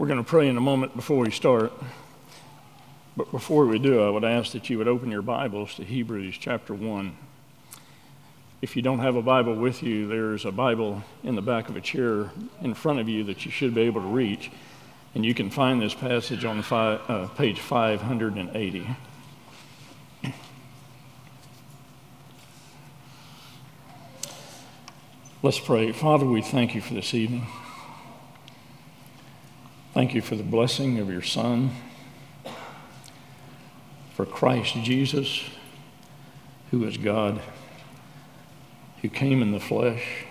We're going to pray in a moment before we start. But before we do, I would ask that you would open your Bibles to Hebrews chapter 1. If you don't have a Bible with you, there's a Bible in the back of a chair in front of you that you should be able to reach. And you can find this passage on page 580. Let's pray. Father, we thank you for this evening. Thank you for the blessing of your Son, for Christ Jesus, who is God, who came in the flesh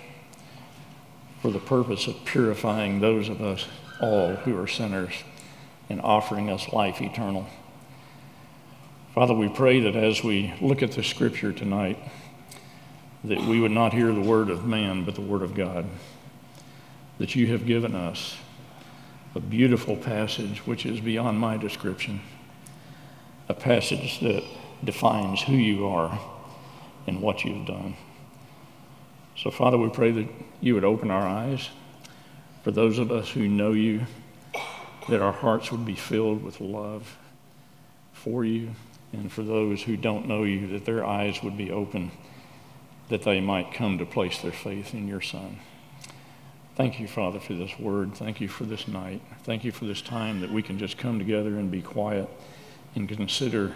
for the purpose of purifying those of us all who are sinners and offering us life eternal. Father, we pray that as we look at the scripture tonight, that we would not hear the word of man, but the word of God, that you have given us a beautiful passage which is beyond my description, a passage that defines who you are and what you've done. So, Father, we pray that you would open our eyes for those of us who know you, that our hearts would be filled with love for you, and for those who don't know you, that their eyes would be open, that they might come to place their faith in your Son. Thank you, Father, for this word. Thank you for this night. Thank you for this time that we can just come together and be quiet and consider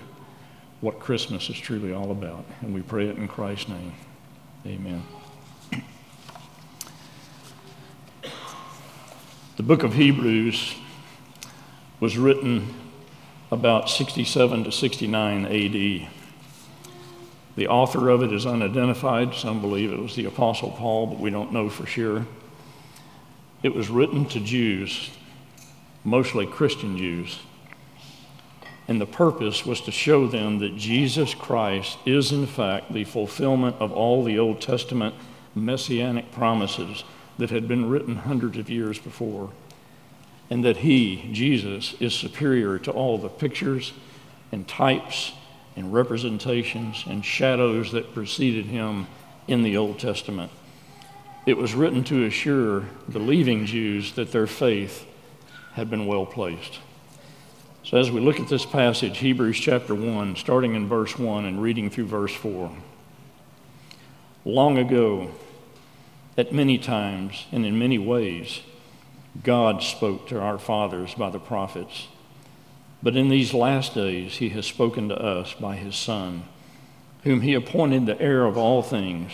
what Christmas is truly all about. And we pray it in Christ's name. Amen. The book of Hebrews was written about 67 to 69 AD. The author of it is unidentified. Some believe it was the Apostle Paul, but we don't know for sure. It was written to Jews, mostly Christian Jews, and the purpose was to show them that Jesus Christ is in fact the fulfillment of all the Old Testament messianic promises that had been written hundreds of years before, and that he, Jesus, is superior to all the pictures and types and representations and shadows that preceded him in the Old Testament. It was written to assure believing Jews that their faith had been well placed. So as we look at this passage, Hebrews chapter 1, starting in verse 1 and reading through verse 4. Long ago, at many times and in many ways, God spoke to our fathers by the prophets. But in these last days, he has spoken to us by his Son, whom he appointed the heir of all things,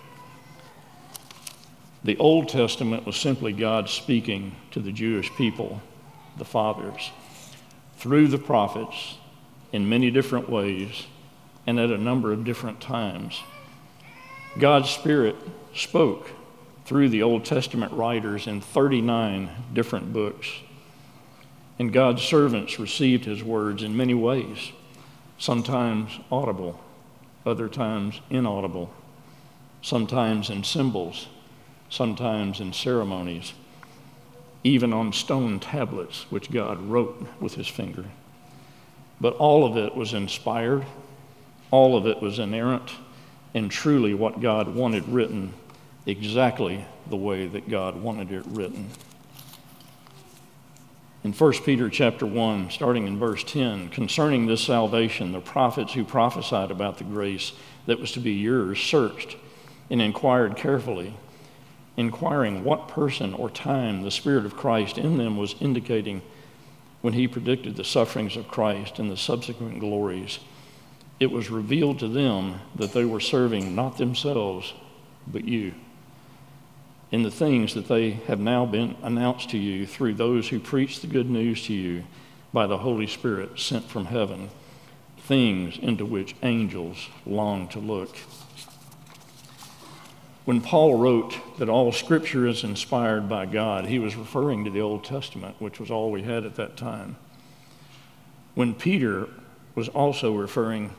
The Old Testament was simply God speaking to the Jewish people, the fathers, through the prophets in many different ways and at a number of different times. God's Spirit spoke through the Old Testament writers in 39 different books. And God's servants received his words in many ways, sometimes audible, other times inaudible, sometimes in symbols, sometimes in ceremonies, even on stone tablets which God wrote with his finger. But all of it was inspired, all of it was inerrant, and truly what God wanted written, exactly the way that God wanted it written. In 1 Peter chapter 1, starting in verse 10, concerning this salvation, the prophets who prophesied about the grace that was to be yours searched and inquired carefully, inquiring what person or time the Spirit of Christ in them was indicating when he predicted the sufferings of Christ and the subsequent glories. It was revealed to them that they were serving not themselves, but you, in the things that they have now been announced to you through those who preach the good news to you by the Holy Spirit sent from heaven, things into which angels long to look. When Paul wrote that all Scripture is inspired by God, he was referring to the Old Testament, which was all we had at that time. when Peter was also referring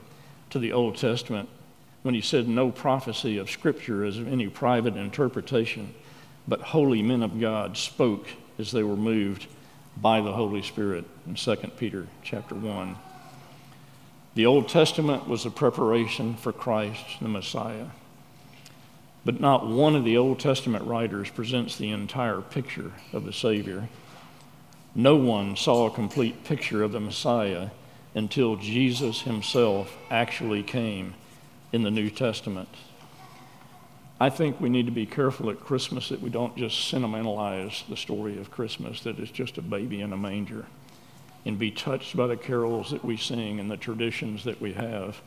to the Old Testament when he said, "No prophecy of Scripture is of any private interpretation, but holy men of God spoke as they were moved by the Holy Spirit," in 2 Peter chapter 1. The Old Testament was the preparation for Christ, the Messiah. But not one of the Old Testament writers presents the entire picture of the Savior. No one saw a complete picture of the Messiah until Jesus himself actually came in the New Testament. I think we need to be careful at Christmas that we don't just sentimentalize the story of Christmas, that it's just a baby in a manger, and be touched by the carols that we sing and the traditions that we have,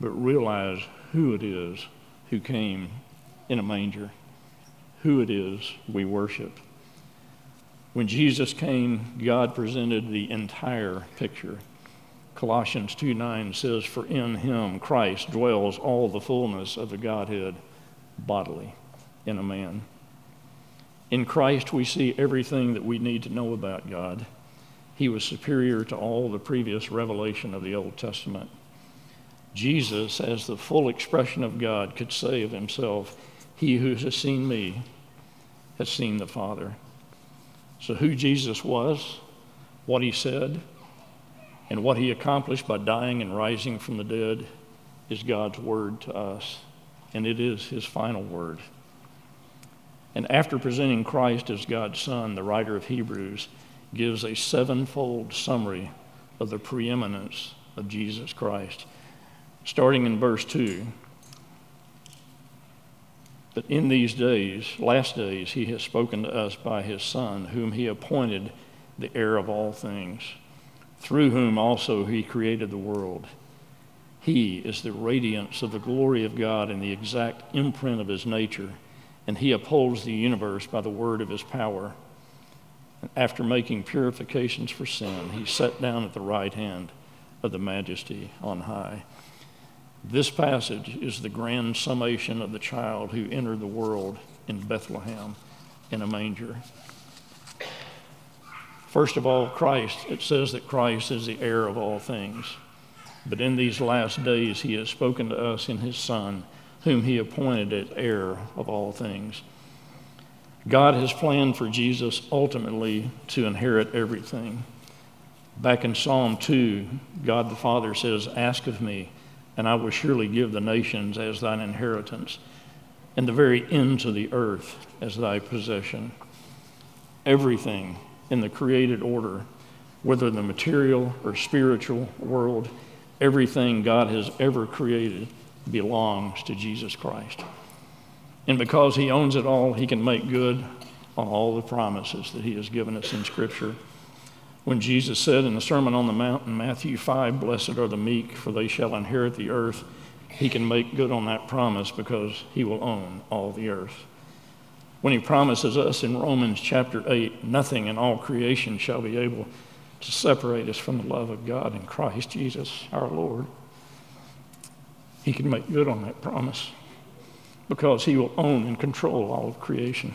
but realize who it is who came in a manger, who it is we worship. When Jesus came, God presented the entire picture. Colossians 2:9 says, "For in him, Christ, dwells all the fullness of the Godhead bodily in a man." In Christ, we see everything that we need to know about God. He was superior to all the previous revelation of the Old Testament. Jesus, as the full expression of God, could say of himself, "He who has seen me has seen the Father." So who Jesus was, what he said, and what he accomplished by dying and rising from the dead is God's word to us, and it is his final word. And after presenting Christ as God's Son, the writer of Hebrews gives a sevenfold summary of the preeminence of Jesus Christ, starting in verse 2. "But in these days, last days, he has spoken to us by his Son, whom he appointed the heir of all things, through whom also he created the world. He is the radiance of the glory of God and the exact imprint of his nature, and he upholds the universe by the word of his power. And after making purifications for sin, he sat down at the right hand of the Majesty on high." This passage is the grand summation of the child who entered the world in Bethlehem in a manger. First of all, Christ, it says that Christ is the heir of all things. But in these last days, he has spoken to us in his Son, whom he appointed as heir of all things. God has planned for Jesus ultimately to inherit everything. Back in Psalm 2, God the Father says, "Ask of me, and I will surely give the nations as thine inheritance, and the very ends of the earth as thy possession." Everything in the created order, whether the material or spiritual world, everything God has ever created belongs to Jesus Christ. And because he owns it all, he can make good on all the promises that he has given us in Scripture. When Jesus said in the Sermon on the Mount in Matthew 5, "Blessed are the meek, for they shall inherit the earth," he can make good on that promise because he will own all the earth. When he promises us in Romans chapter 8, "Nothing in all creation shall be able to separate us from the love of God in Christ Jesus our Lord," he can make good on that promise because he will own and control all of creation.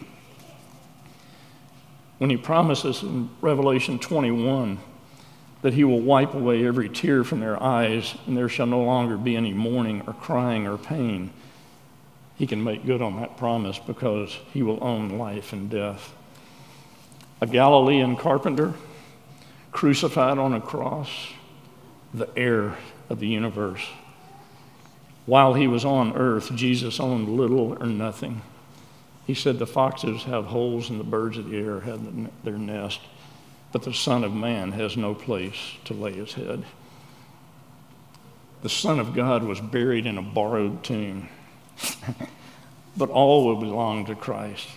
When he promises in Revelation 21 that he will wipe away every tear from their eyes and there shall no longer be any mourning or crying or pain, he can make good on that promise because he will own life and death. A Galilean carpenter crucified on a cross, the heir of the universe. While he was on earth, Jesus owned little or nothing. He said, "The foxes have holes and the birds of the air have their nest, but the Son of Man has no place to lay his head." The Son of God was buried in a borrowed tomb, but all will belong to Christ,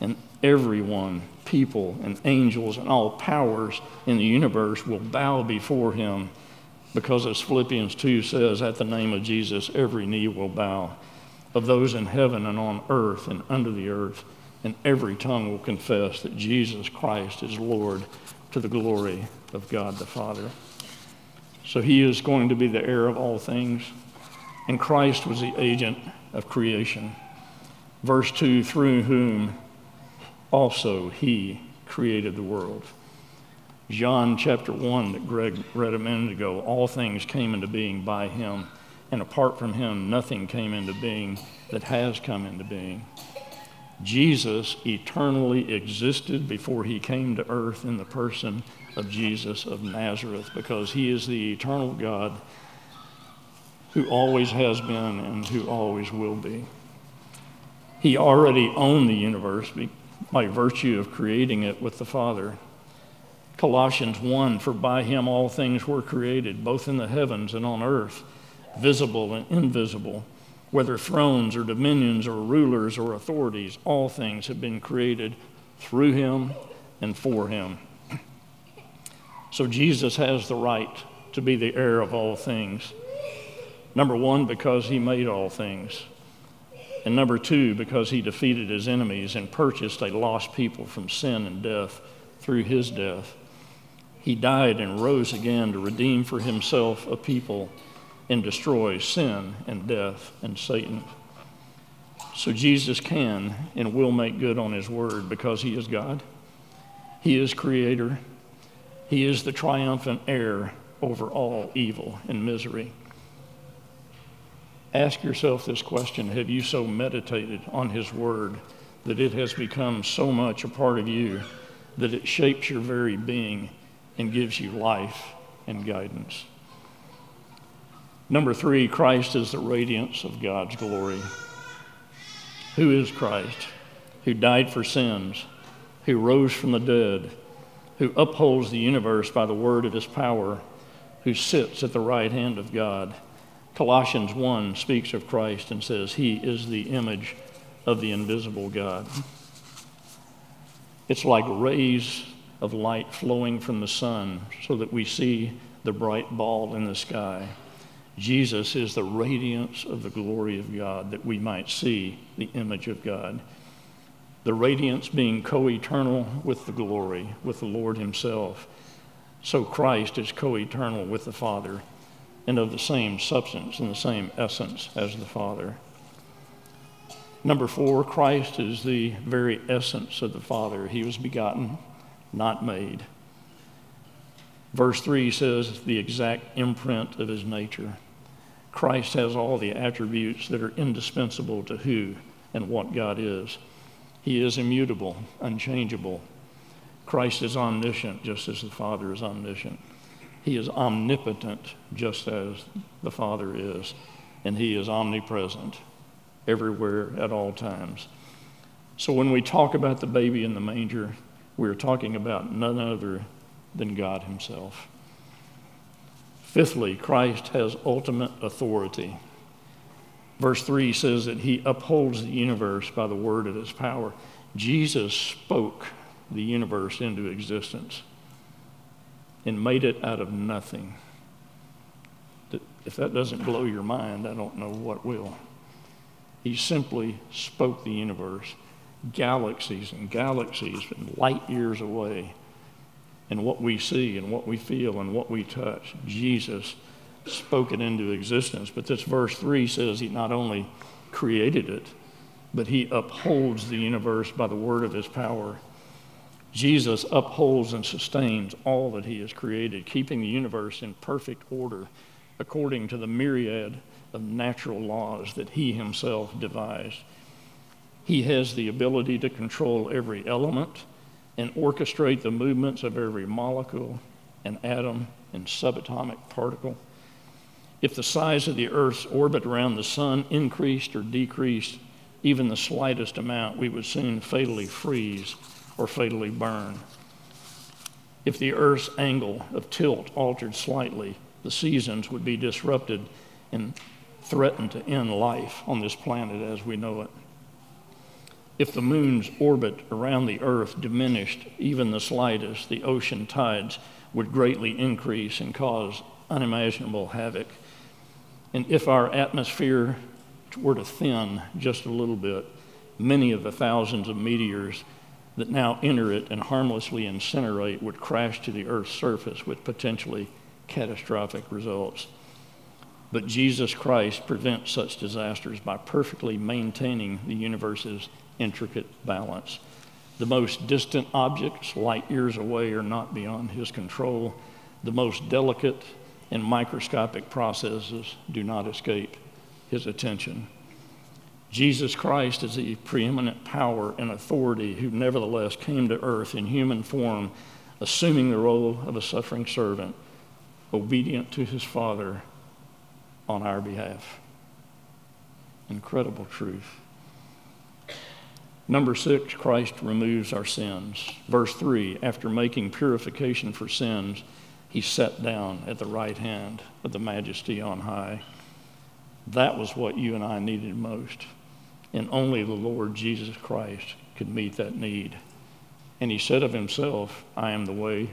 and everyone, people and angels and all powers in the universe will bow before him because, as Philippians 2 says, at the name of Jesus, every knee will bow, of those in heaven and on earth and under the earth, and every tongue will confess that Jesus Christ is Lord to the glory of God the Father. So he is going to be the heir of all things, and Christ was the agent of creation. Verse 2, "Through whom also he created the world." John chapter 1 that Greg read a minute ago, all things came into being by him, and apart from him, nothing came into being that has come into being. Jesus eternally existed before he came to earth in the person of Jesus of Nazareth, because he is the eternal God who always has been and who always will be. He already owned the universe by virtue of creating it with the Father. Colossians 1, for by him all things were created, both in the heavens and on earth, visible and invisible, whether thrones or dominions or rulers or authorities, all things have been created through him and for him. So Jesus has the right to be the heir of all things. Number one, because he made all things. And number two, because he defeated his enemies and purchased a lost people from sin and death through his death. He died and rose again to redeem for himself a people and destroy sin and death and Satan. So Jesus can and will make good on his word because he is God. He is creator. He is the triumphant heir over all evil and misery. Ask yourself this question: have you so meditated on his word that it has become so much a part of you that it shapes your very being and gives you life and guidance? Number three, Christ is the radiance of God's glory. Who is Christ? Who died for sins, who rose from the dead, who upholds the universe by the word of his power, who sits at the right hand of God. Colossians 1 speaks of Christ and says, he is the image of the invisible God. It's like rays of light flowing from the sun so that we see the bright ball in the sky. Jesus is the radiance of the glory of God, that we might see the image of God. The radiance being co-eternal with the glory, with the Lord himself. So Christ is co-eternal with the Father and of the same substance and the same essence as the Father. Number four, Christ is the very essence of the Father. He was begotten, not made. Verse 3 says the exact imprint of his nature. Christ has all the attributes that are indispensable to who and what God is. He is immutable, unchangeable. Christ is omniscient, just as the Father is omniscient. He is omnipotent, just as the Father is. And he is omnipresent, everywhere at all times. So when we talk about the baby in the manger, we're talking about none other than God himself. Fifthly, Christ has ultimate authority. Verse 3 says that he upholds the universe by the word of his power. Jesus spoke the universe into existence and made it out of nothing. If that doesn't blow your mind, I don't know what will. He simply spoke the universe, galaxies and galaxies and light years away. And what we see and what we feel and what we touch, Jesus spoke it into existence. But this verse 3 says he not only created it, but he upholds the universe by the word of his power. Jesus upholds and sustains all that he has created, keeping the universe in perfect order according to the myriad of natural laws that he himself devised. He has the ability to control every element and orchestrate the movements of every molecule and atom and subatomic particle. If the size of the Earth's orbit around the sun increased or decreased even the slightest amount, we would soon fatally freeze or fatally burn. If the Earth's angle of tilt altered slightly, the seasons would be disrupted and threaten to end life on this planet as we know it. If the moon's orbit around the earth diminished even the slightest, the ocean tides would greatly increase and cause unimaginable havoc. And if our atmosphere were to thin just a little bit, many of the thousands of meteors that now enter it and harmlessly incinerate would crash to the earth's surface with potentially catastrophic results. But Jesus Christ prevents such disasters by perfectly maintaining the universe's intricate balance. The most distant objects, light years away, are not beyond his control. The most delicate and microscopic processes do not escape his attention. Jesus Christ is the preeminent power and authority who nevertheless came to earth in human form, assuming the role of a suffering servant, obedient to his Father on our behalf. Incredible truth. Number 6, Christ removes our sins. Verse 3, after making purification for sins, he sat down at the right hand of the Majesty on high. That was what you and I needed most. And only the Lord Jesus Christ could meet that need. And he said of himself, I am the way,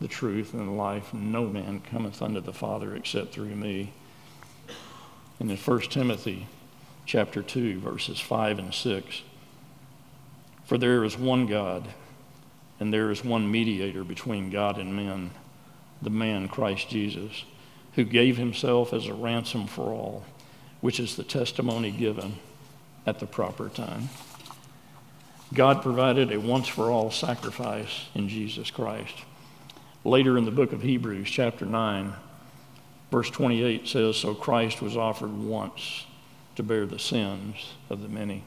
the truth, and the life. No man cometh unto the Father except through me. And in 1 Timothy chapter 2, verses 5 and 6, for there is one God, and there is one mediator between God and men, the man Christ Jesus, who gave himself as a ransom for all, which is the testimony given at the proper time. God provided a once-for-all sacrifice in Jesus Christ. Later in the book of Hebrews, chapter 9, verse 28 says, so Christ was offered once to bear the sins of the many.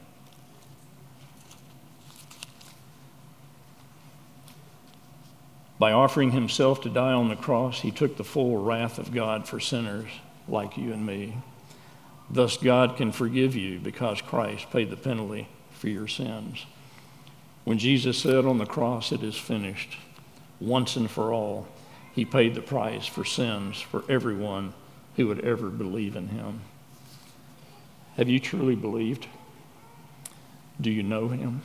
By offering himself to die on the cross, he took the full wrath of God for sinners like you and me. Thus, God can forgive you because Christ paid the penalty for your sins. When Jesus said on the cross, it is finished, once and for all, he paid the price for sins for everyone who would ever believe in him. Have you truly believed? Do you know him?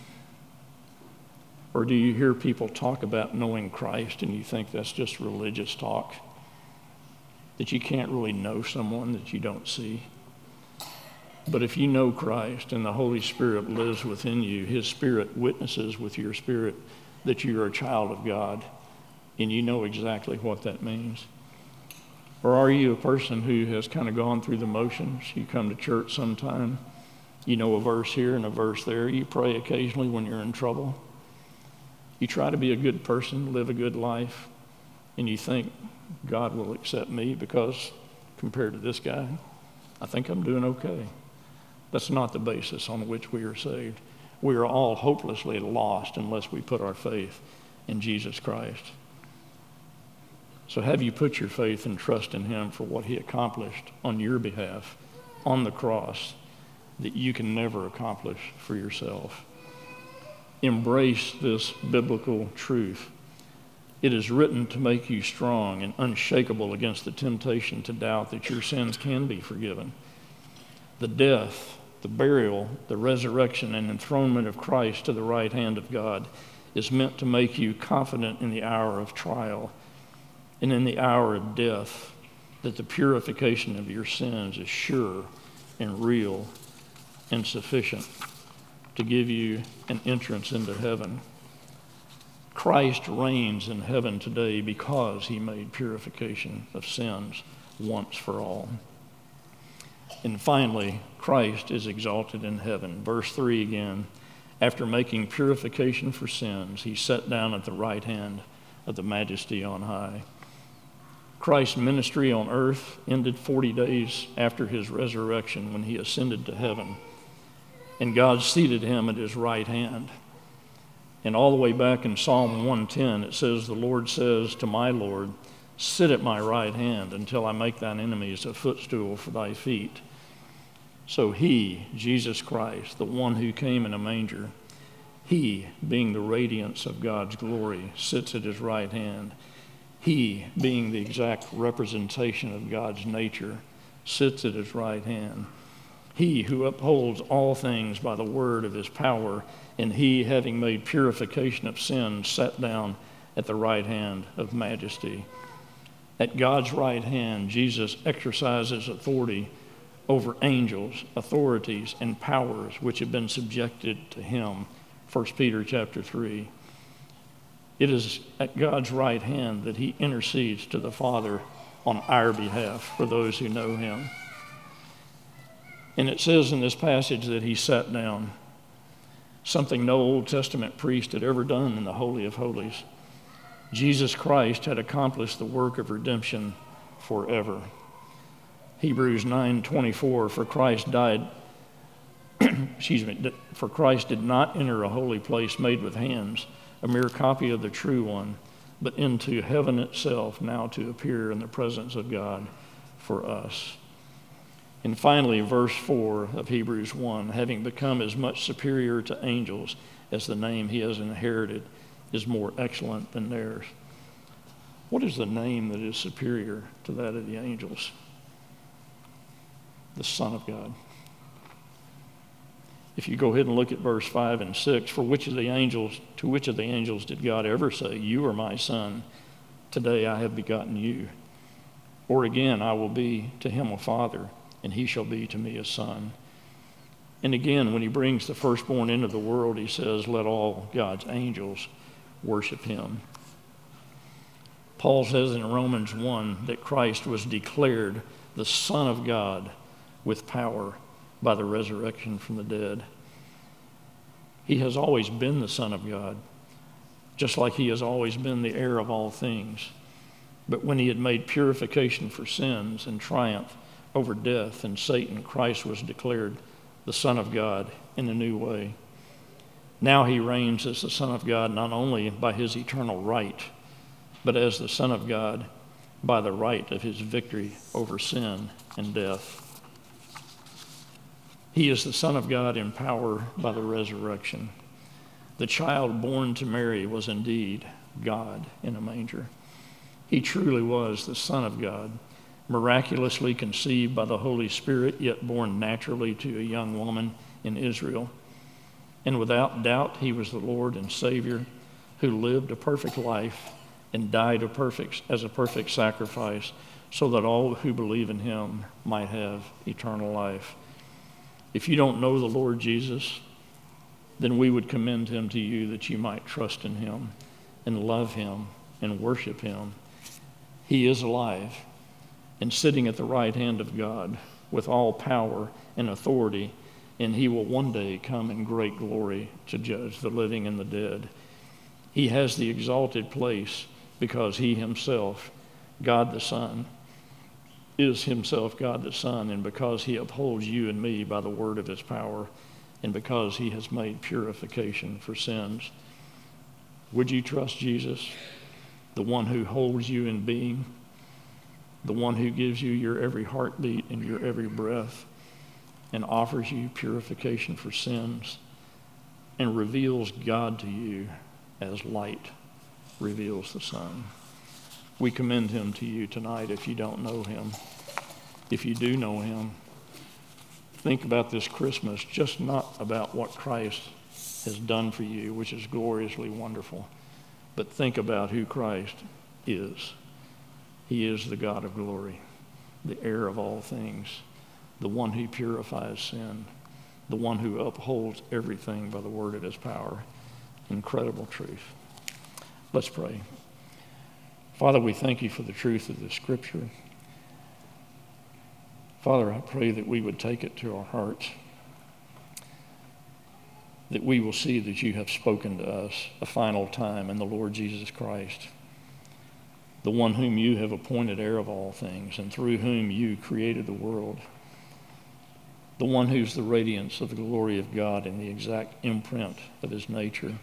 Or do you hear people talk about knowing Christ and you think that's just religious talk? That you can't really know someone that you don't see? But if you know Christ and the Holy Spirit lives within you, his Spirit witnesses with your spirit that you are a child of God, and you know exactly what that means. Or are you a person who has kind of gone through the motions? You come to church sometime, you know a verse here and a verse there. You pray occasionally when you're in trouble. You try to be a good person, live a good life, and you think God will accept me because compared to this guy, I think I'm doing okay. That's not the basis on which we are saved. We are all hopelessly lost unless we put our faith in Jesus Christ. So have you put your faith and trust in him for what he accomplished on your behalf on the cross that you can never accomplish for yourself? Embrace this biblical truth. It is written to make you strong and unshakable against the temptation to doubt that your sins can be forgiven. The death, the burial, the resurrection, and enthronement of Christ to the right hand of God is meant to make you confident in the hour of trial and in the hour of death that the purification of your sins is sure and real and sufficient to give you an entrance into heaven. Christ reigns in heaven today because he made purification of sins once for all. And finally, Christ is exalted in heaven. Verse 3 again, after making purification for sins, he sat down at the right hand of the Majesty on high. Christ's ministry on earth ended 40 days after his resurrection when he ascended to heaven. And God seated him at his right hand. And all the way back in Psalm 110, it says, the Lord says to my Lord, sit at my right hand until I make thine enemies a footstool for thy feet. So he, Jesus Christ, the one who came in a manger, he, being the radiance of God's glory, sits at his right hand. He, being the exact representation of God's nature, sits at his right hand. He who upholds all things by the word of his power, and he, having made purification of sin, sat down at the right hand of Majesty. At God's right hand, Jesus exercises authority over angels, authorities, and powers which have been subjected to him. 1 Peter chapter 3. It is at God's right hand that he intercedes to the Father on our behalf for those who know him. And it says in this passage that he sat down. something no Old Testament priest had ever done in the Holy of Holies. Jesus Christ had accomplished the work of redemption forever. Hebrews 9:24, for Christ did not enter a holy place made with hands, a mere copy of the true one, but into heaven itself, now to appear in the presence of God for us. And finally, verse 4 of Hebrews 1, having become as much superior to angels as the name he has inherited is more excellent than theirs. What is the name that is superior to that of the angels? The Son of God. If you go ahead and look at verse 5 and 6, to which of the angels did God ever say, "You are my son, today I have begotten you"? Or again, "I will be to him a father, and he shall be to me a son." And again, when he brings the firstborn into the world, he says, "Let all God's angels worship him." Paul says in Romans 1 that Christ was declared the Son of God with power by the resurrection from the dead. He has always been the Son of God, just like he has always been the heir of all things. But when he had made purification for sins and triumph over death and Satan, Christ was declared the Son of God in a new way. Now he reigns as the Son of God not only by his eternal right, but as the Son of God by the right of his victory over sin and death. He is the Son of God in power by the resurrection. The child born to Mary was indeed God in a manger. He truly was the Son of God, miraculously conceived by the Holy Spirit, yet born naturally to a young woman in Israel. And without doubt, he was the Lord and Savior who lived a perfect life and died as a perfect sacrifice so that all who believe in him might have eternal life. If you don't know the Lord Jesus, then we would commend him to you that you might trust in him and love him and worship him. He is alive and sitting at the right hand of God with all power and authority, and he will one day come in great glory to judge the living and the dead. He has the exalted place because he himself, God the Son, is himself God the Son, and because he upholds you and me by the word of his power, and because he has made purification for sins. Would you trust Jesus, the one who holds you in being, the one who gives you your every heartbeat and your every breath, and offers you purification for sins, and reveals God to you as light reveals the sun? We commend him to you tonight if you don't know him. If you do know him, think about this Christmas, just not about what Christ has done for you, which is gloriously wonderful, but think about who Christ is. He is the God of glory, the heir of all things, the one who purifies sin, the one who upholds everything by the word of his power. Incredible truth. Let's pray. Father, we thank you for the truth of the Scripture. Father, I pray that we would take it to our hearts, that we will see that you have spoken to us a final time in the Lord Jesus Christ, the one whom you have appointed heir of all things and through whom you created the world, the one who's the radiance of the glory of God and the exact imprint of his nature,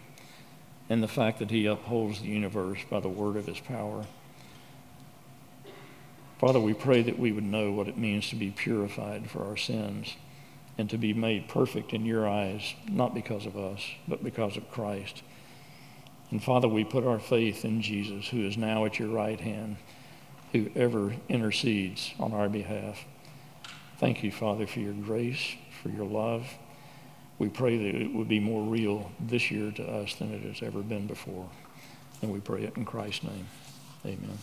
and the fact that he upholds the universe by the word of his power. Father, we pray that we would know what it means to be purified for our sins and to be made perfect in your eyes, not because of us, but because of Christ. And Father, we put our faith in Jesus, who is now at your right hand, who ever intercedes on our behalf. Thank you, Father, for your grace, for your love. We pray that it would be more real this year to us than it has ever been before. And we pray it in Christ's name. Amen.